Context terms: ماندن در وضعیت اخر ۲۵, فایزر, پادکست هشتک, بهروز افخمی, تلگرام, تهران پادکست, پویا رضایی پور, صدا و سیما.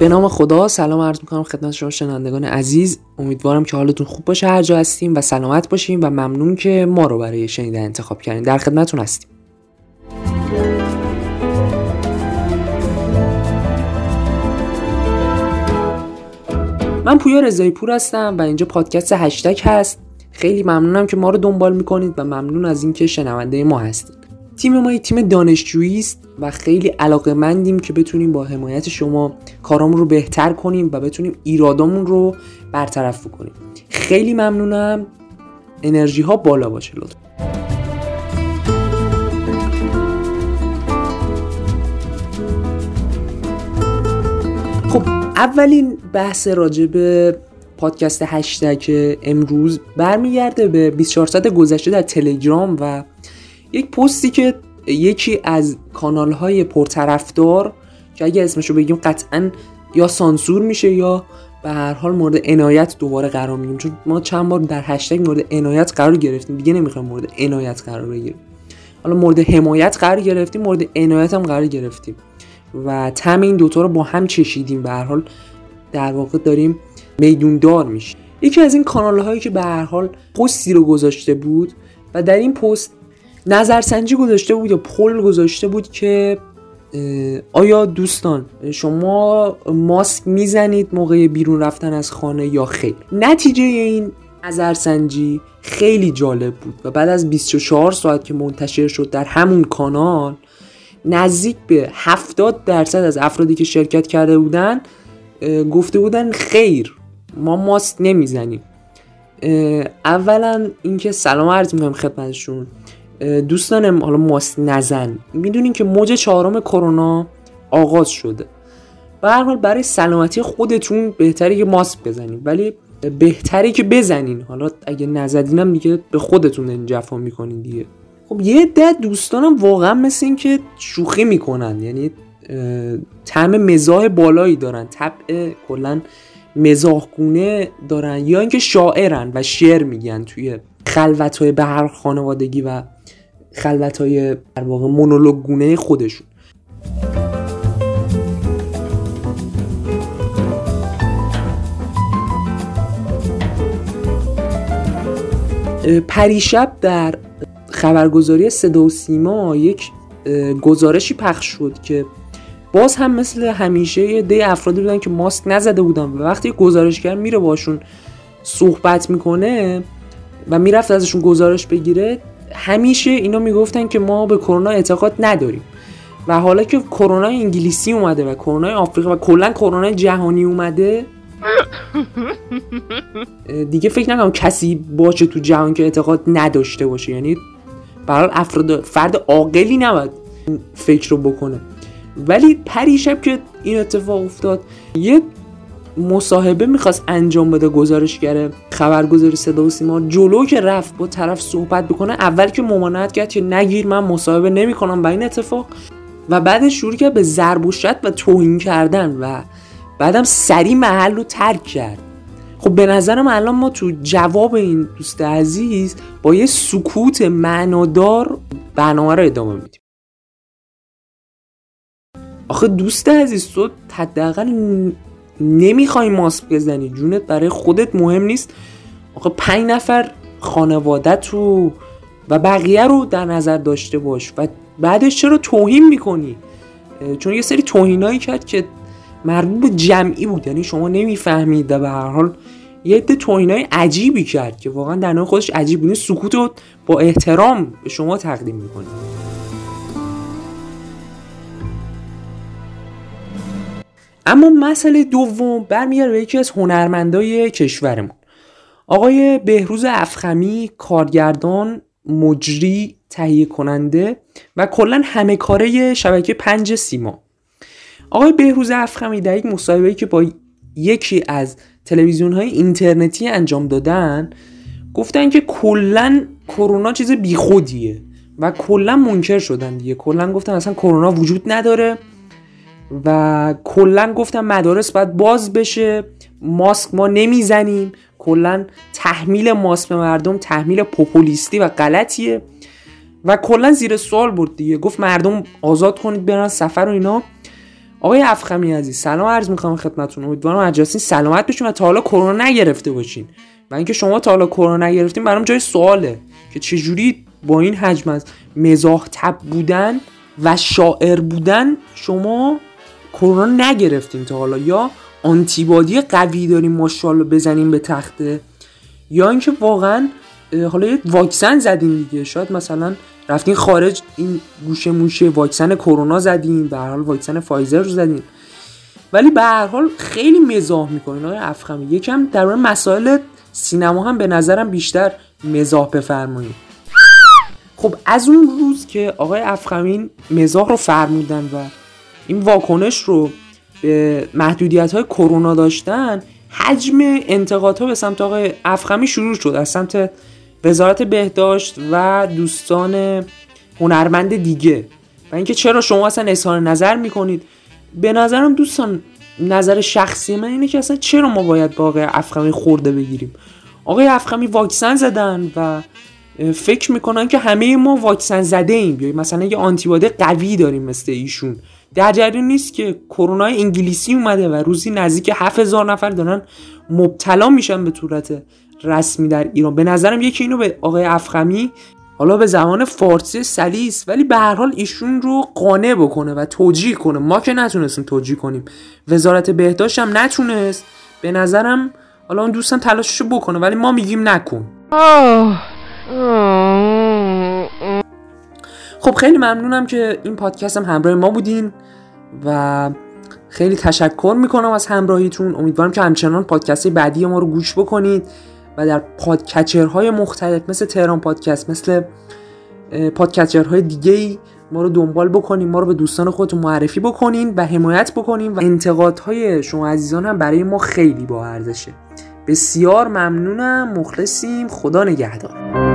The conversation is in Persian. به نام خدا، سلام عرض میکنم خدمت شما شنوندگان عزیز. امیدوارم که حالتون خوب باشه هر جا هستیم و سلامت باشیم و ممنون که ما رو برای شنیدن انتخاب کردین. در خدمتتون هستیم. من پویا رضایی پور هستم و اینجا پادکست هشتک هست. خیلی ممنونم که ما رو دنبال میکنید و ممنون از اینکه شنونده ما هستید. تیم ما یک تیم دانشجویی است و خیلی علاقه‌مندیم که بتونیم با حمایت شما کارامون رو بهتر کنیم و بتونیم ایرادامون رو برطرف کنیم. خیلی ممنونم. انرژی ها بالا باشه لطفا. خب، اولین بحث راجع به پادکست هشتک امروز برمیگرده به 24 ساعت گذشته در تلگرام و یک پستی که یکی از کانال‌های پرطرفدار که اگه اسمشو بگیم قطعاً یا سانسور میشه یا به هر حال مورد عنایت دوباره قرار میگیم، چون ما چند بار در هشتگ مورد عنایت قرار گرفتیم، دیگه نمیخوایم مورد عنایت قرار بگیریم. حالا مورد حمایت قرار گرفتیم، مورد عنایت هم قرار گرفتیم و طعم این دوتا رو با هم چشیدیم. به هر حال در واقع داریم میدوندار میشه. یکی از این کانال‌هایی که به هر حال پستی رو گذاشته بود و در این پست نظرسنجی گذاشته بود یا پل گذاشته بود که آیا دوستان شما ماسک میزنید موقع بیرون رفتن از خانه یا خیر. نتیجه این نظرسنجی خیلی جالب بود و بعد از 24 ساعت که منتشر شد در همون کانال، نزدیک به 70% از افرادی که شرکت کرده بودن گفته بودن خیر، ما ماسک نمیزنیم. اولا اینکه سلام عرض میکنم خدمتشون دوستانم، حالا ماسک نزن. میدونین که موج 4 کرونا آغاز شده. به هر حال برای سلامتی خودتون بهتره که ماسک بزنین، ولی بهتره که بزنین. حالا اگه نزدینم دیگه به خودتون این جفا میکنین دیگه. خب یه عده دوستانم واقعا مثل این که شوخی میکنن، یعنی طعم مزاح بالایی دارن، طبع کلا مزاحگونه دارن، یا اینکه شاعرن و شعر میگن توی خلوت‌های به هر خانوادگی و خلوت‌های در واقع مونولوگ گونه خودشون. پریشب در خبرگزاری صدا و سیما یک گزارشی پخش شد که باز هم مثل همیشه یه عده افرادی بودن که ماسک نزده بودن و وقتی گزارشگر میره باشون صحبت میکنه و میرفت ازشون گزارش بگیره، همیشه اینا میگفتن که ما به کرونا اعتقاد نداریم. و حالا که کرونا انگلیسی اومده و کرونا آفریقا و کلا کرونا جهانی اومده، دیگه فکر نکنم کسی باشه تو جهان که اعتقاد نداشته باشه. یعنی برای افراد فرد عاقلی نباید فکر رو بکنه. ولی پریشب که این اتفاق افتاد، یه مصاحبه میخواست انجام بده گزارشگر خبرگزاری صدا و سیما. جلو که رفت با طرف صحبت بکنه، اول که ممانعت کرد که نگیر من مصاحبه نمیکنم با این اتفاق، و بعد شروع کرد به ضرب و شتم و توهین کردن و بعدم سریع محل رو ترک کرد. خب به نظرم الان ما تو جواب این دوست عزیز با یه سکوت معنادار برنامه رو ادامه میدیم. آخه دوست عزیز، تو حداقل نمیخوای ماسک بزنی، جونت برای خودت مهم نیست، آخه 5 نفر خانوادت رو و بقیه رو در نظر داشته باش و بعدش چرا توهین میکنی؟ چون یه سری توهینایی کرد که مربوط به جمعی بود، یعنی شما نمیفهمید. و به هر حال یه عده توهینای عجیبی کرد که واقعا در نوع خودش عجیب بود. سکوت رو با احترام به شما تقدیم میکنیم. اما مسئله دوم برمیگرده به یکی از هنرمندای کشورمون، آقای بهروز افخمی، کارگردان، مجری، تهیه کننده و کلا همه کاره شبکه 5 سیما. آقای بهروز افخمی در یک مصاحبه‌ای که با یکی از تلویزیون‌های اینترنتی انجام دادن، گفتن که کلا کرونا چیز بیخودیه و کلا منکر شدن دیگه. کلا گفتن اصلا کرونا وجود نداره و کلن گفتم مدارس باید باز بشه، ماسک ما نمیزنیم، کلن تحمیل ماسک به مردم تحمیل پوپولیستی و غلطیه و کلن زیر سوال برد دیگه. گفت مردم آزاد کنید برن سفر و اینا. آقای افخمی عزیز سلام عرض می‌کنم خدمتتون، امیدوارم اجاسین سلامت بشین و تا حالا کرونا نگرفته باشین. و اینکه شما تا حالا کرونا نگرفتین برام جای سواله که چجوری با این حجم از مزاح تب بودن و شاعر بودن شما کرونا نگرفتین تا حالا، یا آنتیبادی قوی داریم ماشاءالله بزنیم به تخته، یا اینکه واقعا حالا یه واکسن زدین دیگه، شاید مثلا رفتین خارج این گوشه موشه واکسن کرونا زدین، به هر حال واکسن فایزر رو زدین، ولی به هر حال خیلی مزاح میکنین آقای افخمی. یکم در مورد مسائل سینما هم به نظرم بیشتر مزاح بفرمایید. خب از اون روز که آقای افخمی مزاح رو فرمودن و این واکنش رو به محدودیت‌های کرونا داشتن، حجم انتقادها به سمت آقای افخمی شروع شد از سمت وزارت بهداشت و دوستان هنرمند دیگه. و اینکه چرا شما اصلا اظهار نظر میکنید؟ به نظرم دوستان نظر شخصی من اینه که اصلا چرا ما باید با آقای افخمی خورده بگیریم؟ آقای افخمی واکسن زدن و فکر میکنن که همه ما واکسن زده ایم یا مثلا یه آنتیبادی قوی داریم مثل ایشون. در جریان نیست که کرونا انگلیسی اومده و روزی نزدیک 7000 نفر دارن مبتلا میشن به صورت رسمی در ایران. به نظرم یکی اینو به آقای افخمی، حالا به زبان فارسی سلیس، ولی به هر حال ایشون رو قانع بکنه و توجیه کنه. ما که نتونستیم توجیه کنیم، وزارت بهداشت هم نتونست. به نظرم حالا اون دوستان تلاششو بکنه، ولی ما میگیم نکن. خب خیلی ممنونم که این پادکست هم همراه ما بودین و خیلی تشکر میکنم از همراهیتون. امیدوارم که همچنان پادکست بعدی ما رو گوش بکنید و در پادکچرهای مختلف مثل تهران پادکست، مثل پادکچرهای دیگه‌ای ما رو دنبال بکنین، ما رو به دوستان خودتون معرفی بکنین و حمایت بکنین. و انتقادهای شما عزیزان هم برای ما خیلی با ارزشه. بسیار ممنونم، مخلصیم، خدا نگهدار.